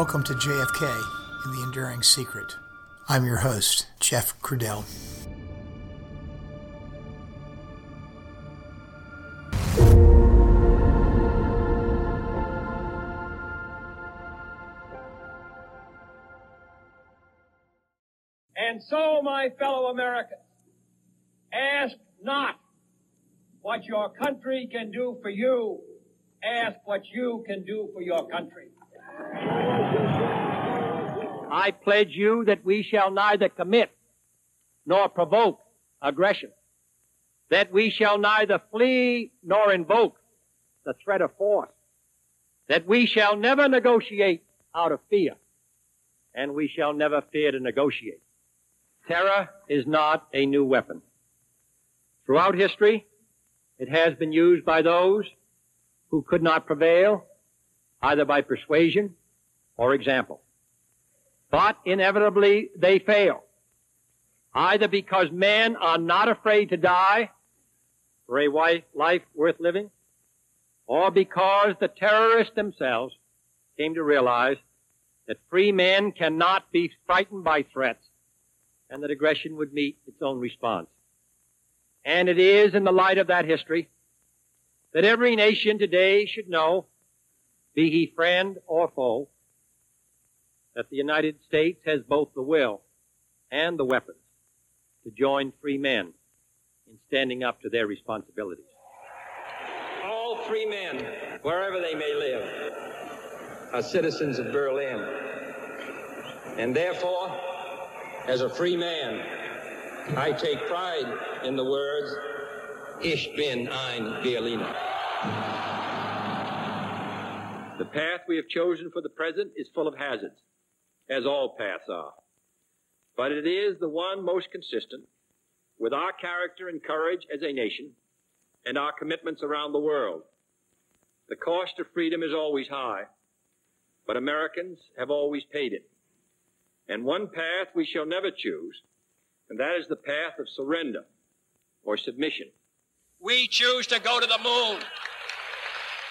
Welcome to JFK and the Enduring Secret. I'm your host, Jeff Crudell. And so, my fellow Americans, ask not what your country can do for you. Ask what you can do for your country. I pledge you that we shall neither commit nor provoke aggression, that we shall neither flee nor invoke the threat of force, that we shall never negotiate out of fear, and we shall never fear to negotiate. Terror is not a new weapon. Throughout history, it has been used by those who could not prevail, either by persuasion or example. But inevitably, they fail, either because men are not afraid to die for a life worth living, or because the terrorists themselves came to realize that free men cannot be frightened by threats and that aggression would meet its own response. And it is in the light of that history that every nation today should know, be he friend or foe, that the United States has both the will and the weapons to join free men in standing up to their responsibilities. All free men, wherever they may live, are citizens of Berlin. And therefore, as a free man, I take pride in the words, Ich bin ein Berliner. The path we have chosen for the present is full of hazards, as all paths are. But it is the one most consistent with our character and courage as a nation and our commitments around the world. The cost of freedom is always high, but Americans have always paid it. And one path we shall never choose, and that is the path of surrender or submission. We choose to go to the moon.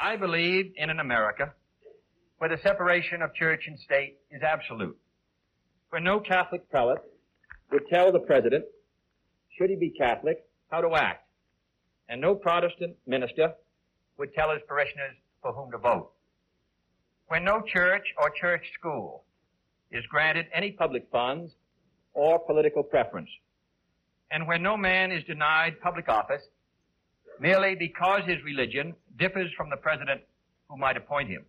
I believe in an America where the separation of church and state is absolute, where no Catholic prelate would tell the president, should he be Catholic, how to act, and no Protestant minister would tell his parishioners for whom to vote, where no church or church school is granted any public funds or political preference, and where no man is denied public office merely because his religion differs from the president who might appoint him,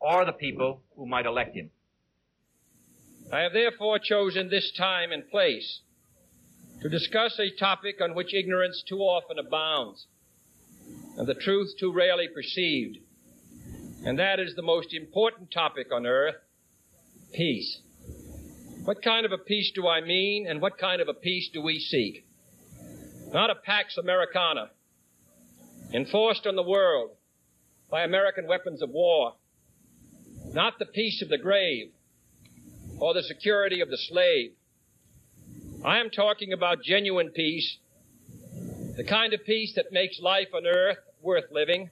or the people who might elect him. I have therefore chosen this time and place to discuss a topic on which ignorance too often abounds, and the truth too rarely perceived, and that is the most important topic on earth, peace. What kind of a peace do I mean, and what kind of a peace do we seek? Not a Pax Americana, enforced on the world by American weapons of war, not the peace of the grave or the security of the slave. I am talking about genuine peace, the kind of peace that makes life on earth worth living,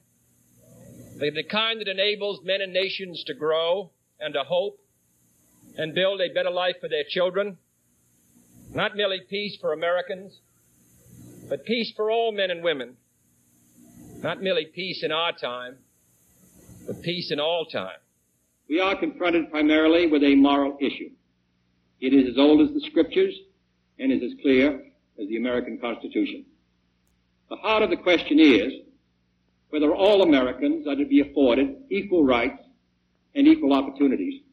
the kind that enables men and nations to grow and to hope and build a better life for their children. Not merely peace for Americans, but peace for all men and women. Not merely peace in our time, but peace in all time. We are confronted primarily with a moral issue. It is as old as the scriptures and is as clear as the American Constitution. The heart of the question is whether all Americans are to be afforded equal rights and equal opportunities,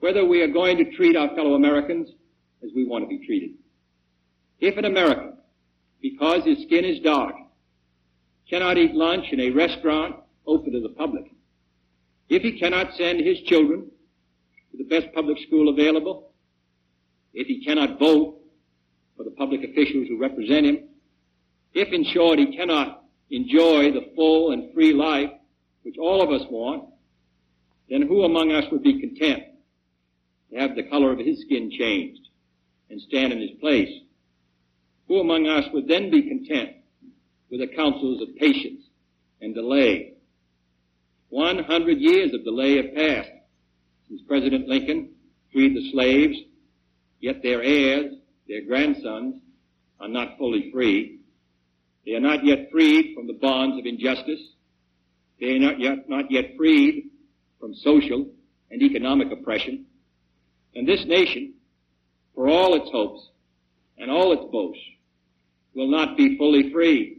whether we are going to treat our fellow Americans as we want to be treated. If an American, because his skin is dark, cannot eat lunch in a restaurant open to the public, if he cannot send his children to the best public school available. If he cannot vote for the public officials who represent him, if, in short, he cannot enjoy the full and free life which all of us want, then who among us would be content to have the color of his skin changed and stand in his place? Who among us would then be content with the counsels of patience and delay? 100 years of delay have passed since President Lincoln freed the slaves, yet their heirs, their grandsons, are not fully free. They are not yet freed from the bonds of injustice. They are not yet freed from social and economic oppression. And this nation, for all its hopes and all its boasts, will not be fully free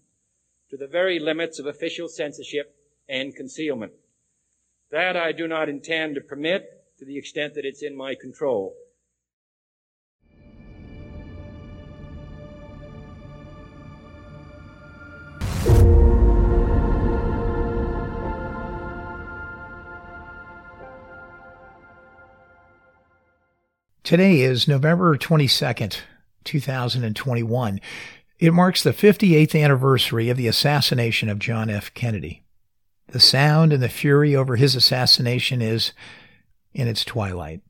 to the very limits of official censorship and concealment. That I do not intend to permit to the extent that it's in my control. Today is November 22nd, 2021. It marks the 58th anniversary of the assassination of John F. Kennedy. The sound and the fury over his assassination is in its twilight.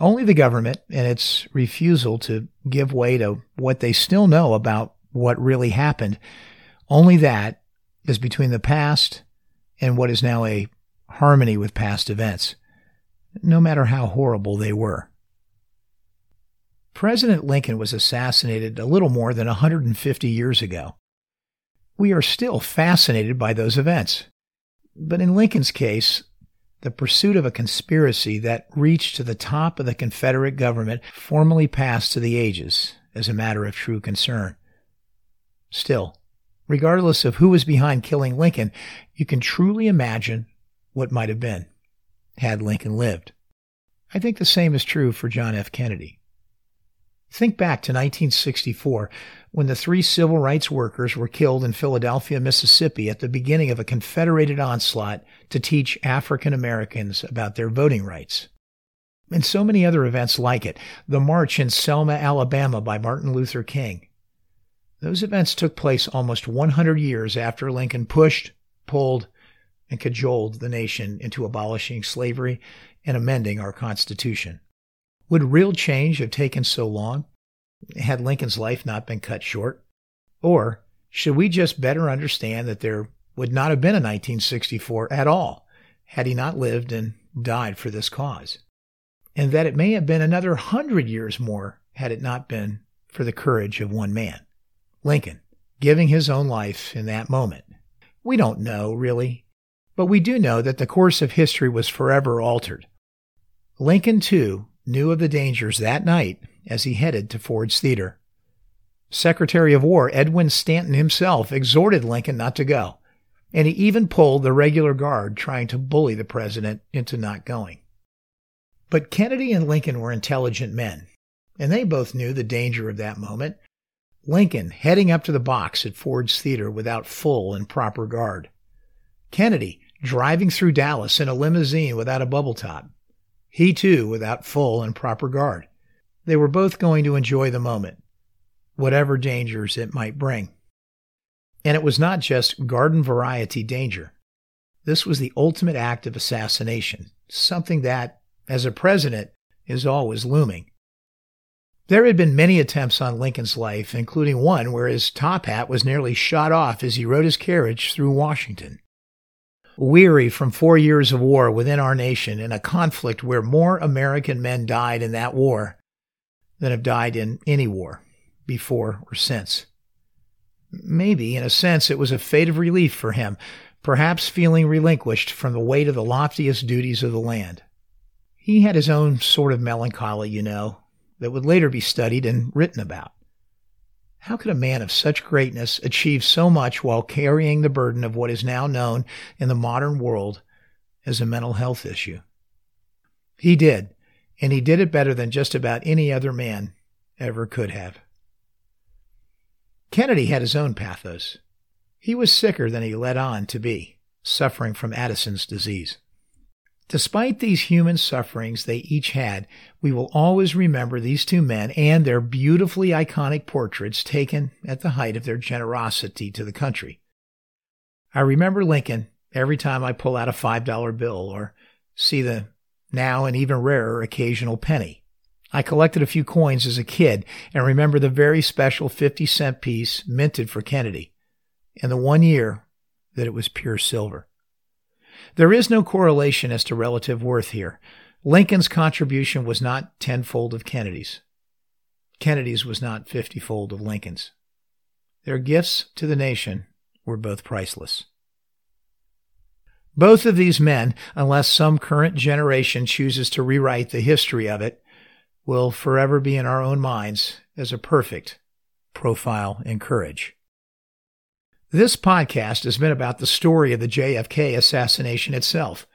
Only the government and its refusal to give way to what they still know about what really happened, only that is between the past and what is now a harmony with past events, no matter how horrible they were. President Lincoln was assassinated a little more than 150 years ago. We are still fascinated by those events. But in Lincoln's case, the pursuit of a conspiracy that reached to the top of the Confederate government formally passed to the ages as a matter of true concern. Still, regardless of who was behind killing Lincoln, you can truly imagine what might have been had Lincoln lived. I think the same is true for John F. Kennedy. Think back to 1964, when the three civil rights workers were killed in Philadelphia, Mississippi, at the beginning of a Confederated onslaught to teach African Americans about their voting rights. And so many other events like it, the march in Selma, Alabama by Martin Luther King. Those events took place almost 100 years after Lincoln pushed, pulled, and cajoled the nation into abolishing slavery and amending our Constitution. Would real change have taken so long, had Lincoln's life not been cut short? Or should we just better understand that there would not have been a 1964 at all, had he not lived and died for this cause? And that it may have been another 100 years more, had it not been for the courage of one man, Lincoln, giving his own life in that moment. We don't know, really, but we do know that the course of history was forever altered. Lincoln, too, knew of the dangers that night as he headed to Ford's Theater. Secretary of War Edwin Stanton himself exhorted Lincoln not to go, and he even pulled the regular guard trying to bully the president into not going. But Kennedy and Lincoln were intelligent men, and they both knew the danger of that moment. Lincoln heading up to the box at Ford's Theater without full and proper guard. Kennedy driving through Dallas in a limousine without a bubble top. He, too, without full and proper guard. They were both going to enjoy the moment, whatever dangers it might bring. And it was not just garden variety danger. This was the ultimate act of assassination, something that, as a president, is always looming. There had been many attempts on Lincoln's life, including one where his top hat was nearly shot off as he rode his carriage through Washington. Weary from 4 years of war within our nation and a conflict where more American men died in that war than have died in any war, before or since. Maybe, in a sense, it was a fate of relief for him, perhaps feeling relinquished from the weight of the loftiest duties of the land. He had his own sort of melancholy, you know, that would later be studied and written about. How could a man of such greatness achieve so much while carrying the burden of what is now known in the modern world as a mental health issue? He did, and he did it better than just about any other man ever could have. Kennedy had his own pathos. He was sicker than he let on to be, suffering from Addison's disease. Despite these human sufferings they each had, we will always remember these two men and their beautifully iconic portraits taken at the height of their generosity to the country. I remember Lincoln every time I pull out a $5 bill or see the now and even rarer occasional penny. I collected a few coins as a kid and remember the very special 50-cent piece minted for Kennedy, and the 1 year that it was pure silver. There is no correlation as to relative worth here. Lincoln's contribution was not tenfold of Kennedy's. Kennedy's was not 50-fold of Lincoln's. Their gifts to the nation were both priceless. Both of these men, unless some current generation chooses to rewrite the history of it, will forever be in our own minds as a perfect profile in courage. This podcast has been about the story of the JFK assassination itself.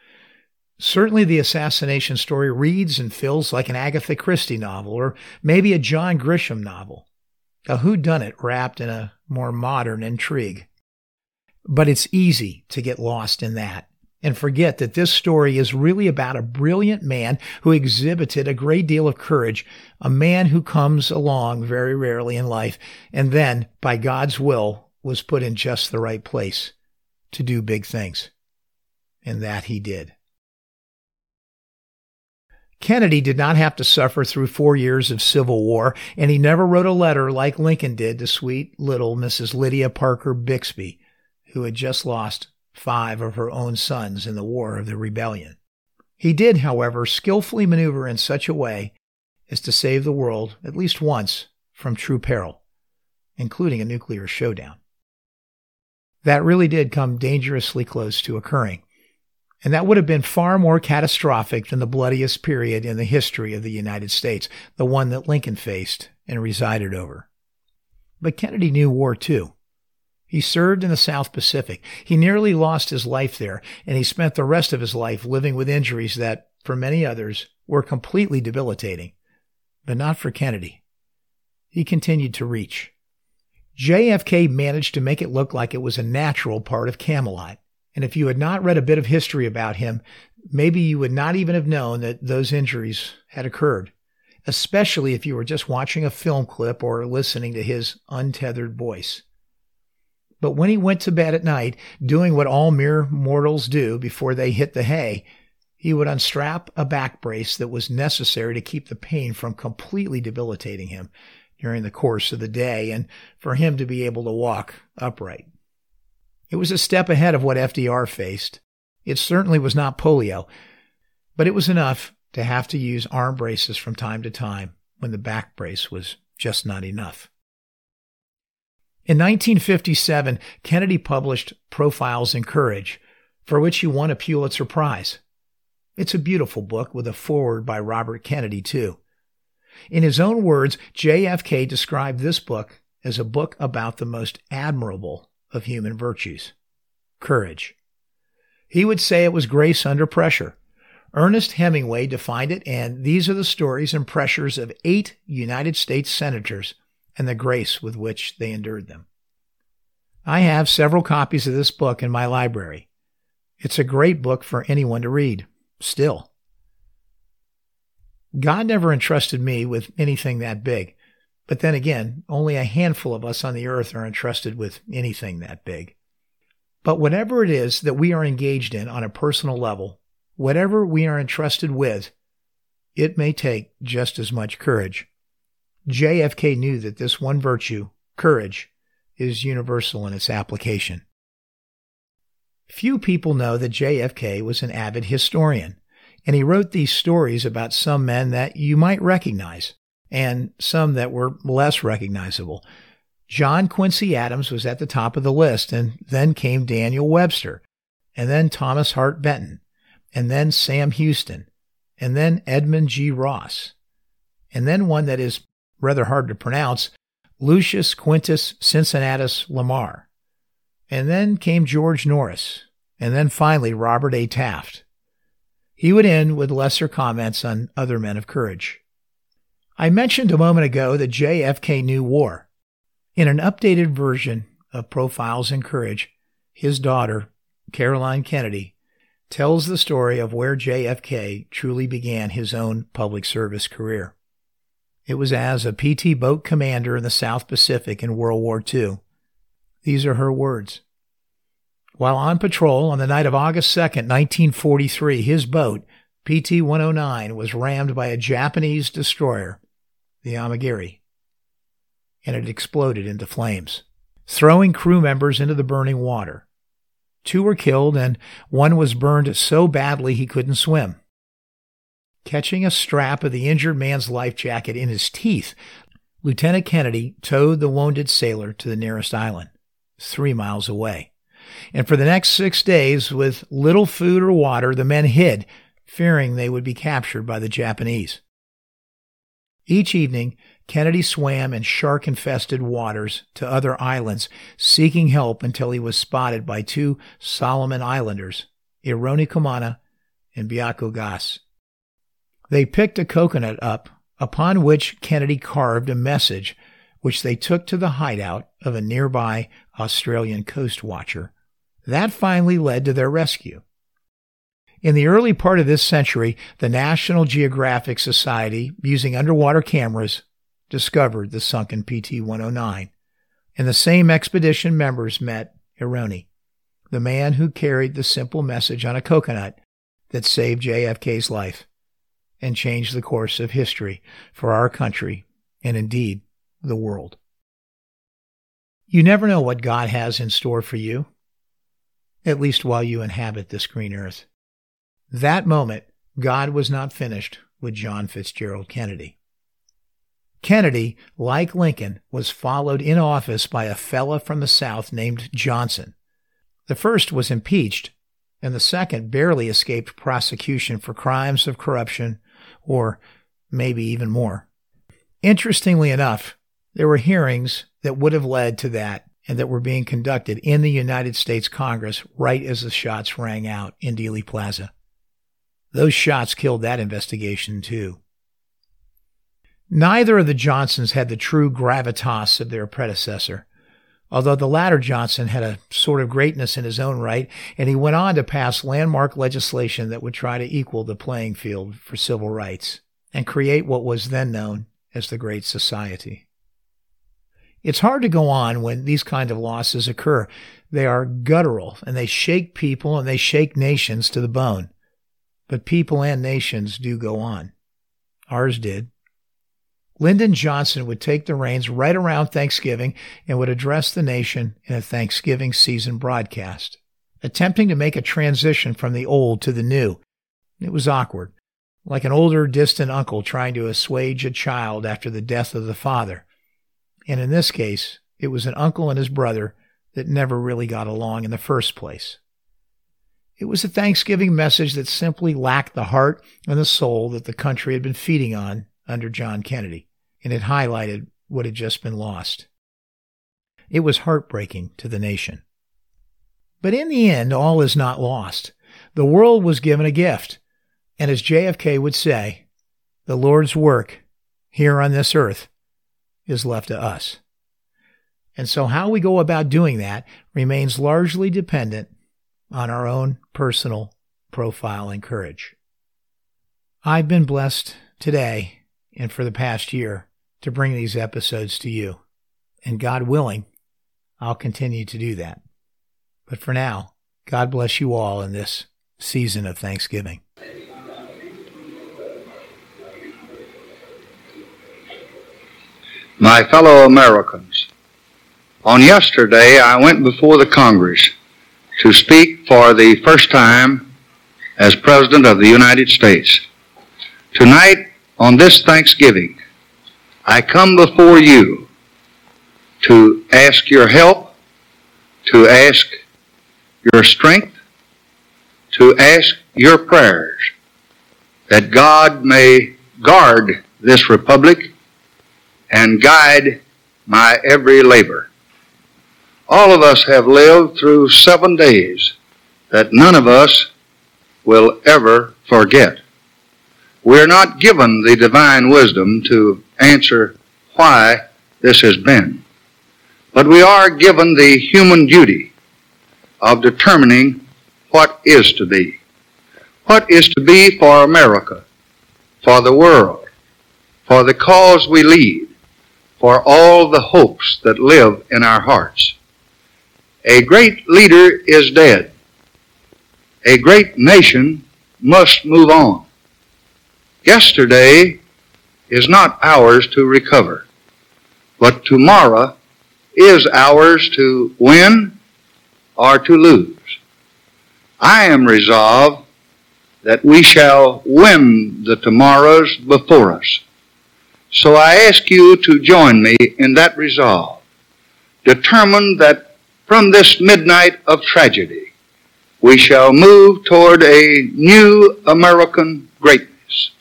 Certainly the assassination story reads and feels like an Agatha Christie novel, or maybe a John Grisham novel, a whodunit wrapped in a more modern intrigue. But it's easy to get lost in that and forget that this story is really about a brilliant man who exhibited a great deal of courage, a man who comes along very rarely in life, and then, by God's will, was put in just the right place to do big things. And that he did. Kennedy did not have to suffer through 4 years of civil war, and he never wrote a letter like Lincoln did to sweet little Mrs. Lydia Parker Bixby, who had just lost 5 of her own sons in the War of the Rebellion. He did, however, skillfully maneuver in such a way as to save the world, at least once, from true peril, including a nuclear showdown. That really did come dangerously close to occurring, and that would have been far more catastrophic than the bloodiest period in the history of the United States, the one that Lincoln faced and resided over. But Kennedy knew war too. He served in the South Pacific. He nearly lost his life there, and he spent the rest of his life living with injuries that, for many others, were completely debilitating. But not for Kennedy. He continued to reach. JFK managed to make it look like it was a natural part of Camelot, and if you had not read a bit of history about him, maybe you would not even have known that those injuries had occurred, especially if you were just watching a film clip or listening to his untethered voice. But when he went to bed at night, doing what all mere mortals do before they hit the hay, he would unstrap a back brace that was necessary to keep the pain from completely debilitating him during the course of the day, and for him to be able to walk upright. It was a step ahead of what FDR faced. It certainly was not polio, but it was enough to have to use arm braces from time to time when the back brace was just not enough. In 1957, Kennedy published Profiles in Courage, for which he won a Pulitzer Prize. It's a beautiful book with a foreword by Robert Kennedy, too. In his own words, JFK described this book as a book about the most admirable of human virtues, courage. He would say it was grace under pressure. Ernest Hemingway defined it, and these are the stories and pressures of 8 United States senators and the grace with which they endured them. I have several copies of this book in my library. It's a great book for anyone to read, still. God never entrusted me with anything that big. But then again, only a handful of us on the earth are entrusted with anything that big. But whatever it is that we are engaged in on a personal level, whatever we are entrusted with, it may take just as much courage. JFK knew that this one virtue, courage, is universal in its application. Few people know that JFK was an avid historian, and he wrote these stories about some men that you might recognize, and some that were less recognizable. John Quincy Adams was at the top of the list, and then came Daniel Webster, and then Thomas Hart Benton, and then Sam Houston, and then Edmund G. Ross, and then one that is rather hard to pronounce, Lucius Quintus Cincinnatus Lamar. And then came George Norris, and then finally Robert A. Taft. He would end with lesser comments on other men of courage. I mentioned a moment ago that JFK knew war. In an updated version of Profiles in Courage, his daughter, Caroline Kennedy, tells the story of where JFK truly began his own public service career. It was as a PT boat commander in the South Pacific in World War II. These are her words. While on patrol on the night of August 2, 1943, his boat, PT-109, was rammed by a Japanese destroyer, the Amagiri, and it exploded into flames, throwing crew members into the burning water. 2 were killed, and 1 was burned so badly he couldn't swim. Catching a strap of the injured man's life jacket in his teeth, Lieutenant Kennedy towed the wounded sailor to the nearest island, 3 miles away. And for the next 6 days, with little food or water, the men hid, fearing they would be captured by the Japanese. Each evening, Kennedy swam in shark-infested waters to other islands, seeking help until he was spotted by 2 Solomon Islanders, Ironi Kumana and Biakogas. They picked a coconut up, upon which Kennedy carved a message, which they took to the hideout of a nearby Australian coast watcher. That finally led to their rescue. In the early part of this century, the National Geographic Society, using underwater cameras, discovered the sunken PT-109, and the same expedition members met Ironi, the man who carried the simple message on a coconut that saved JFK's life and change the course of history for our country and, indeed, the world. You never know what God has in store for you, at least while you inhabit this green earth. That moment, God was not finished with John Fitzgerald Kennedy. Kennedy, like Lincoln, was followed in office by a fella from the South named Johnson. The first was impeached, and the second barely escaped prosecution for crimes of corruption, or maybe even more. Interestingly enough, there were hearings that would have led to that and that were being conducted in the United States Congress right as the shots rang out in Dealey Plaza. Those shots killed that investigation, too. Neither of the Johnsons had the true gravitas of their predecessor, although the latter Johnson had a sort of greatness in his own right, and he went on to pass landmark legislation that would try to equal the playing field for civil rights and create what was then known as the Great Society. It's hard to go on when these kind of losses occur. They are guttural, and they shake people and they shake nations to the bone. But people and nations do go on. Ours did. Lyndon Johnson would take the reins right around Thanksgiving and would address the nation in a Thanksgiving season broadcast, attempting to make a transition from the old to the new. It was awkward, like an older, distant uncle trying to assuage a child after the death of the father. And in this case, it was an uncle and his brother that never really got along in the first place. It was a Thanksgiving message that simply lacked the heart and the soul that the country had been feeding on under John Kennedy, and it highlighted what had just been lost. It was heartbreaking to the nation. But in the end, all is not lost. The world was given a gift, and as JFK would say, the Lord's work here on this earth is left to us. And so how we go about doing that remains largely dependent on our own personal profile and courage. I've been blessed today and for the past year to bring these episodes to you. And God willing, I'll continue to do that. But for now, God bless you all in this season of Thanksgiving. My fellow Americans, on yesterday I went before the Congress to speak for the first time as President of the United States. Tonight, on this Thanksgiving, I come before you to ask your help, to ask your strength, to ask your prayers that God may guard this republic and guide my every labor. All of us have lived through 7 days that none of us will ever forget. We're not given the divine wisdom to answer why this has been, but we are given the human duty of determining what is to be. What is to be for America, for the world, for the cause we lead, for all the hopes that live in our hearts. A great leader is dead. A great nation must move on. Yesterday is not ours to recover, but tomorrow is ours to win or to lose. I am resolved that we shall win the tomorrows before us. So I ask you to join me in that resolve, determined that from this midnight of tragedy, we shall move toward a new American greatness.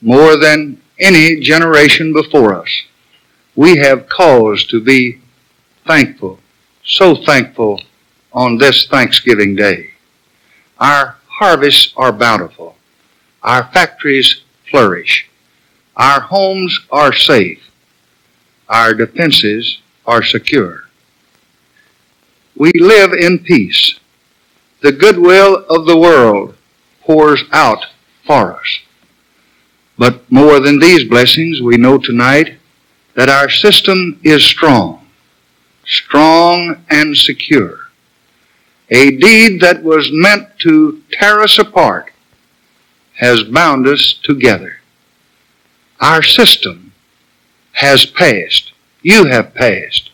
More than any generation before us, we have cause to be thankful, so thankful on this Thanksgiving Day. Our harvests are bountiful. Our factories flourish. Our homes are safe. Our defenses are secure. We live in peace. The goodwill of the world pours out for us. But more than these blessings, we know tonight that our system is strong, strong and secure. A deed that was meant to tear us apart has bound us together. Our system has passed. You have passed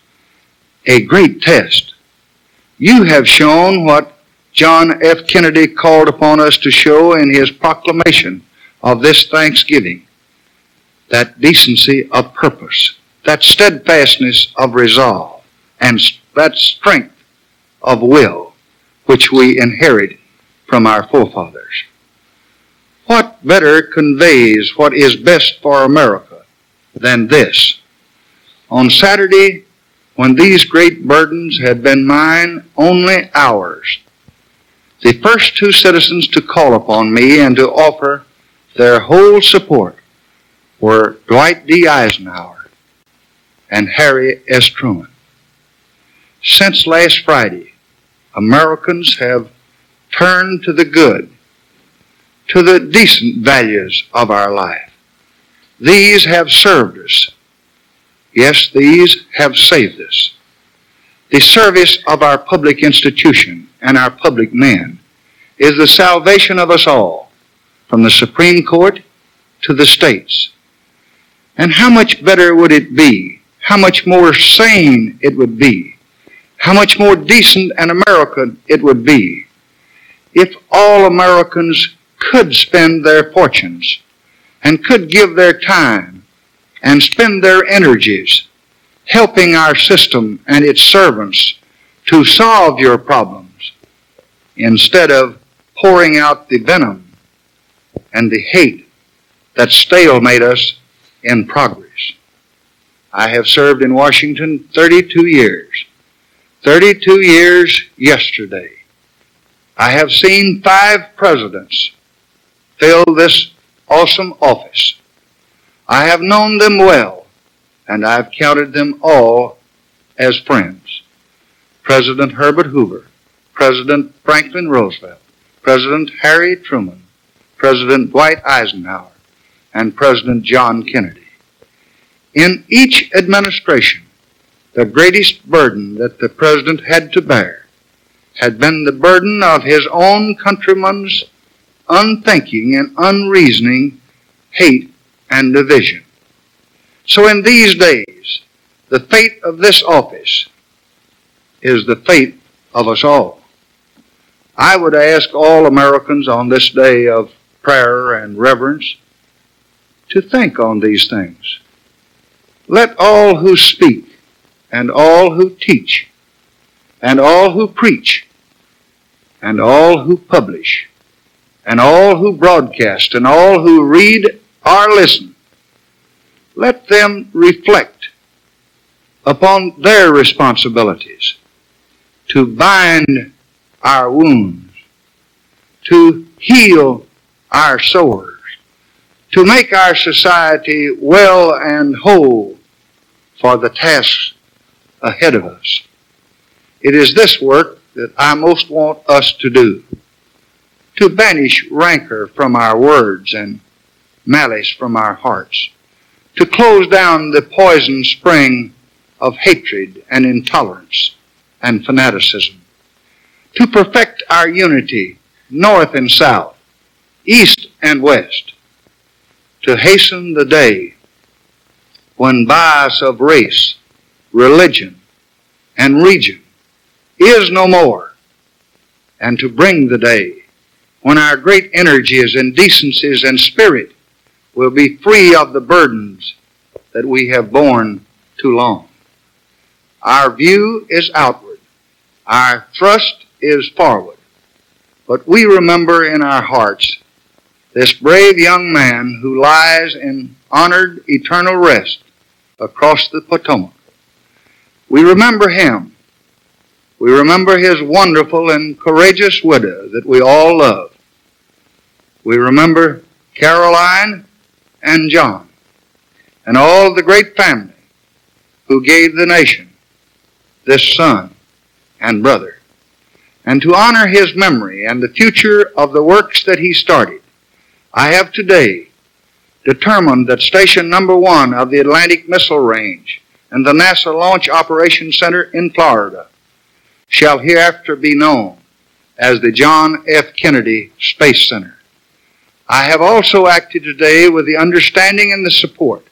a great test. You have shown what John F. Kennedy called upon us to show in his proclamation of this Thanksgiving, that decency of purpose, that steadfastness of resolve, and that strength of will which we inherit from our forefathers. What better conveys what is best for America than this? On Saturday, when these great burdens had been mine only ours, the first two citizens to call upon me and to offer their whole support were Dwight D. Eisenhower and Harry S. Truman. Since last Friday, Americans have turned to the good, to the decent values of our life. These have served us. Yes, these have saved us. The service of our public institution and our public men is the salvation of us all, from the Supreme Court to the states. And how much better would it be, how much more sane it would be, how much more decent and American it would be, if all Americans could spend their fortunes and could give their time and spend their energies helping our system and its servants to solve your problems, instead of pouring out the venom and the hate that stalemate us in progress. I have served in Washington 32 years. 32 years yesterday. I have seen 5 presidents fill this awesome office. I have known them well, and I've counted them all as friends. President Herbert Hoover, President Franklin Roosevelt, President Harry Truman, President Dwight Eisenhower, and President John Kennedy. In each administration, the greatest burden that the president had to bear had been the burden of his own countrymen's unthinking and unreasoning hate and division. So in these days, the fate of this office is the fate of us all. I would ask all Americans on this day of prayer and reverence to think on these things. Let all who speak and all who teach and all who preach and all who publish and all who broadcast and all who read or listen, let them reflect upon their responsibilities to bind our wounds, to heal our sores, to make our society well and whole for the tasks ahead of us. It is this work that I most want us to do, to banish rancor from our words and malice from our hearts, to close down the poison spring of hatred and intolerance and fanaticism, to perfect our unity north and south, east and west, to hasten the day when bias of race, religion, and region is no more, and to bring the day when our great energies and decencies and spirit will be free of the burdens that we have borne too long. Our view is outward. Our thrust is forward. But we remember in our hearts this brave young man who lies in honored eternal rest across the Potomac. We remember him. We remember his wonderful and courageous widow that we all love. We remember Caroline and John and all the great family who gave the nation this son and brother. And to honor his memory and the future of the works that he started, I have today determined that Station Number 1 of the Atlantic Missile Range and the NASA Launch Operations Center in Florida shall hereafter be known as the John F. Kennedy Space Center. I have also acted today with the understanding and the support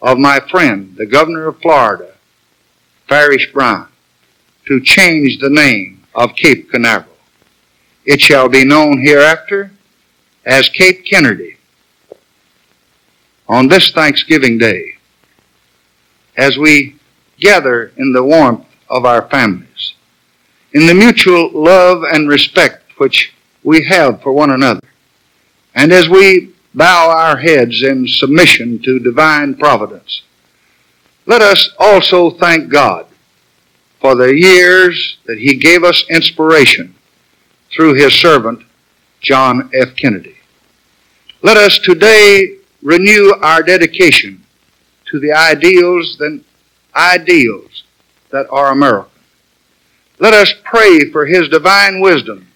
of my friend, the Governor of Florida, Farish Brown, to change the name of Cape Canaveral. It shall be known hereafter as Cape Kennedy. On this Thanksgiving Day, as we gather in the warmth of our families, in the mutual love and respect which we have for one another, and as we bow our heads in submission to divine providence, let us also thank God for the years that He gave us inspiration through His servant, John F. Kennedy. Let us today renew our dedication to the ideals that are American. Let us pray for His divine wisdom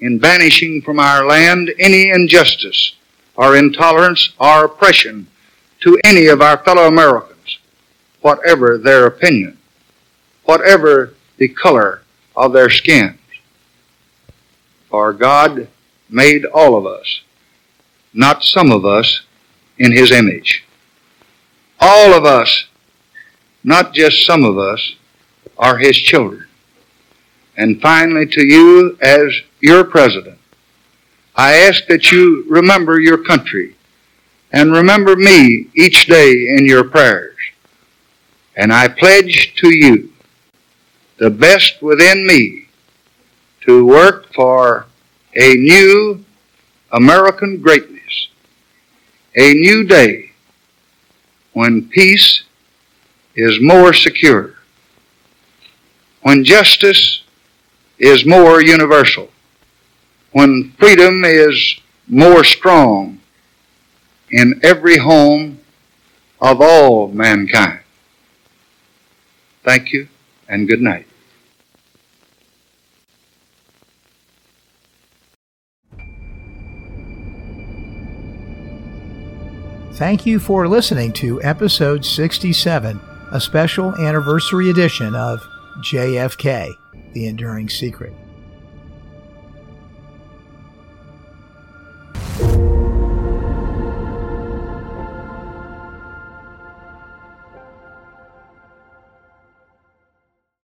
in banishing from our land any injustice or intolerance or oppression to any of our fellow Americans, whatever their opinion, whatever the color of their skins. For God made all of us, not some of us, in His image. All of us, not just some of us, are His children. And finally, to you as your president, I ask that you remember your country and remember me each day in your prayers. And I pledge to you the best within me to work for a new American greatness, a new day when peace is more secure, when justice is more universal, when freedom is more strong in every home of all mankind. Thank you and good night. Thank you for listening to episode 67, a special anniversary edition of JFK, The Enduring Secret.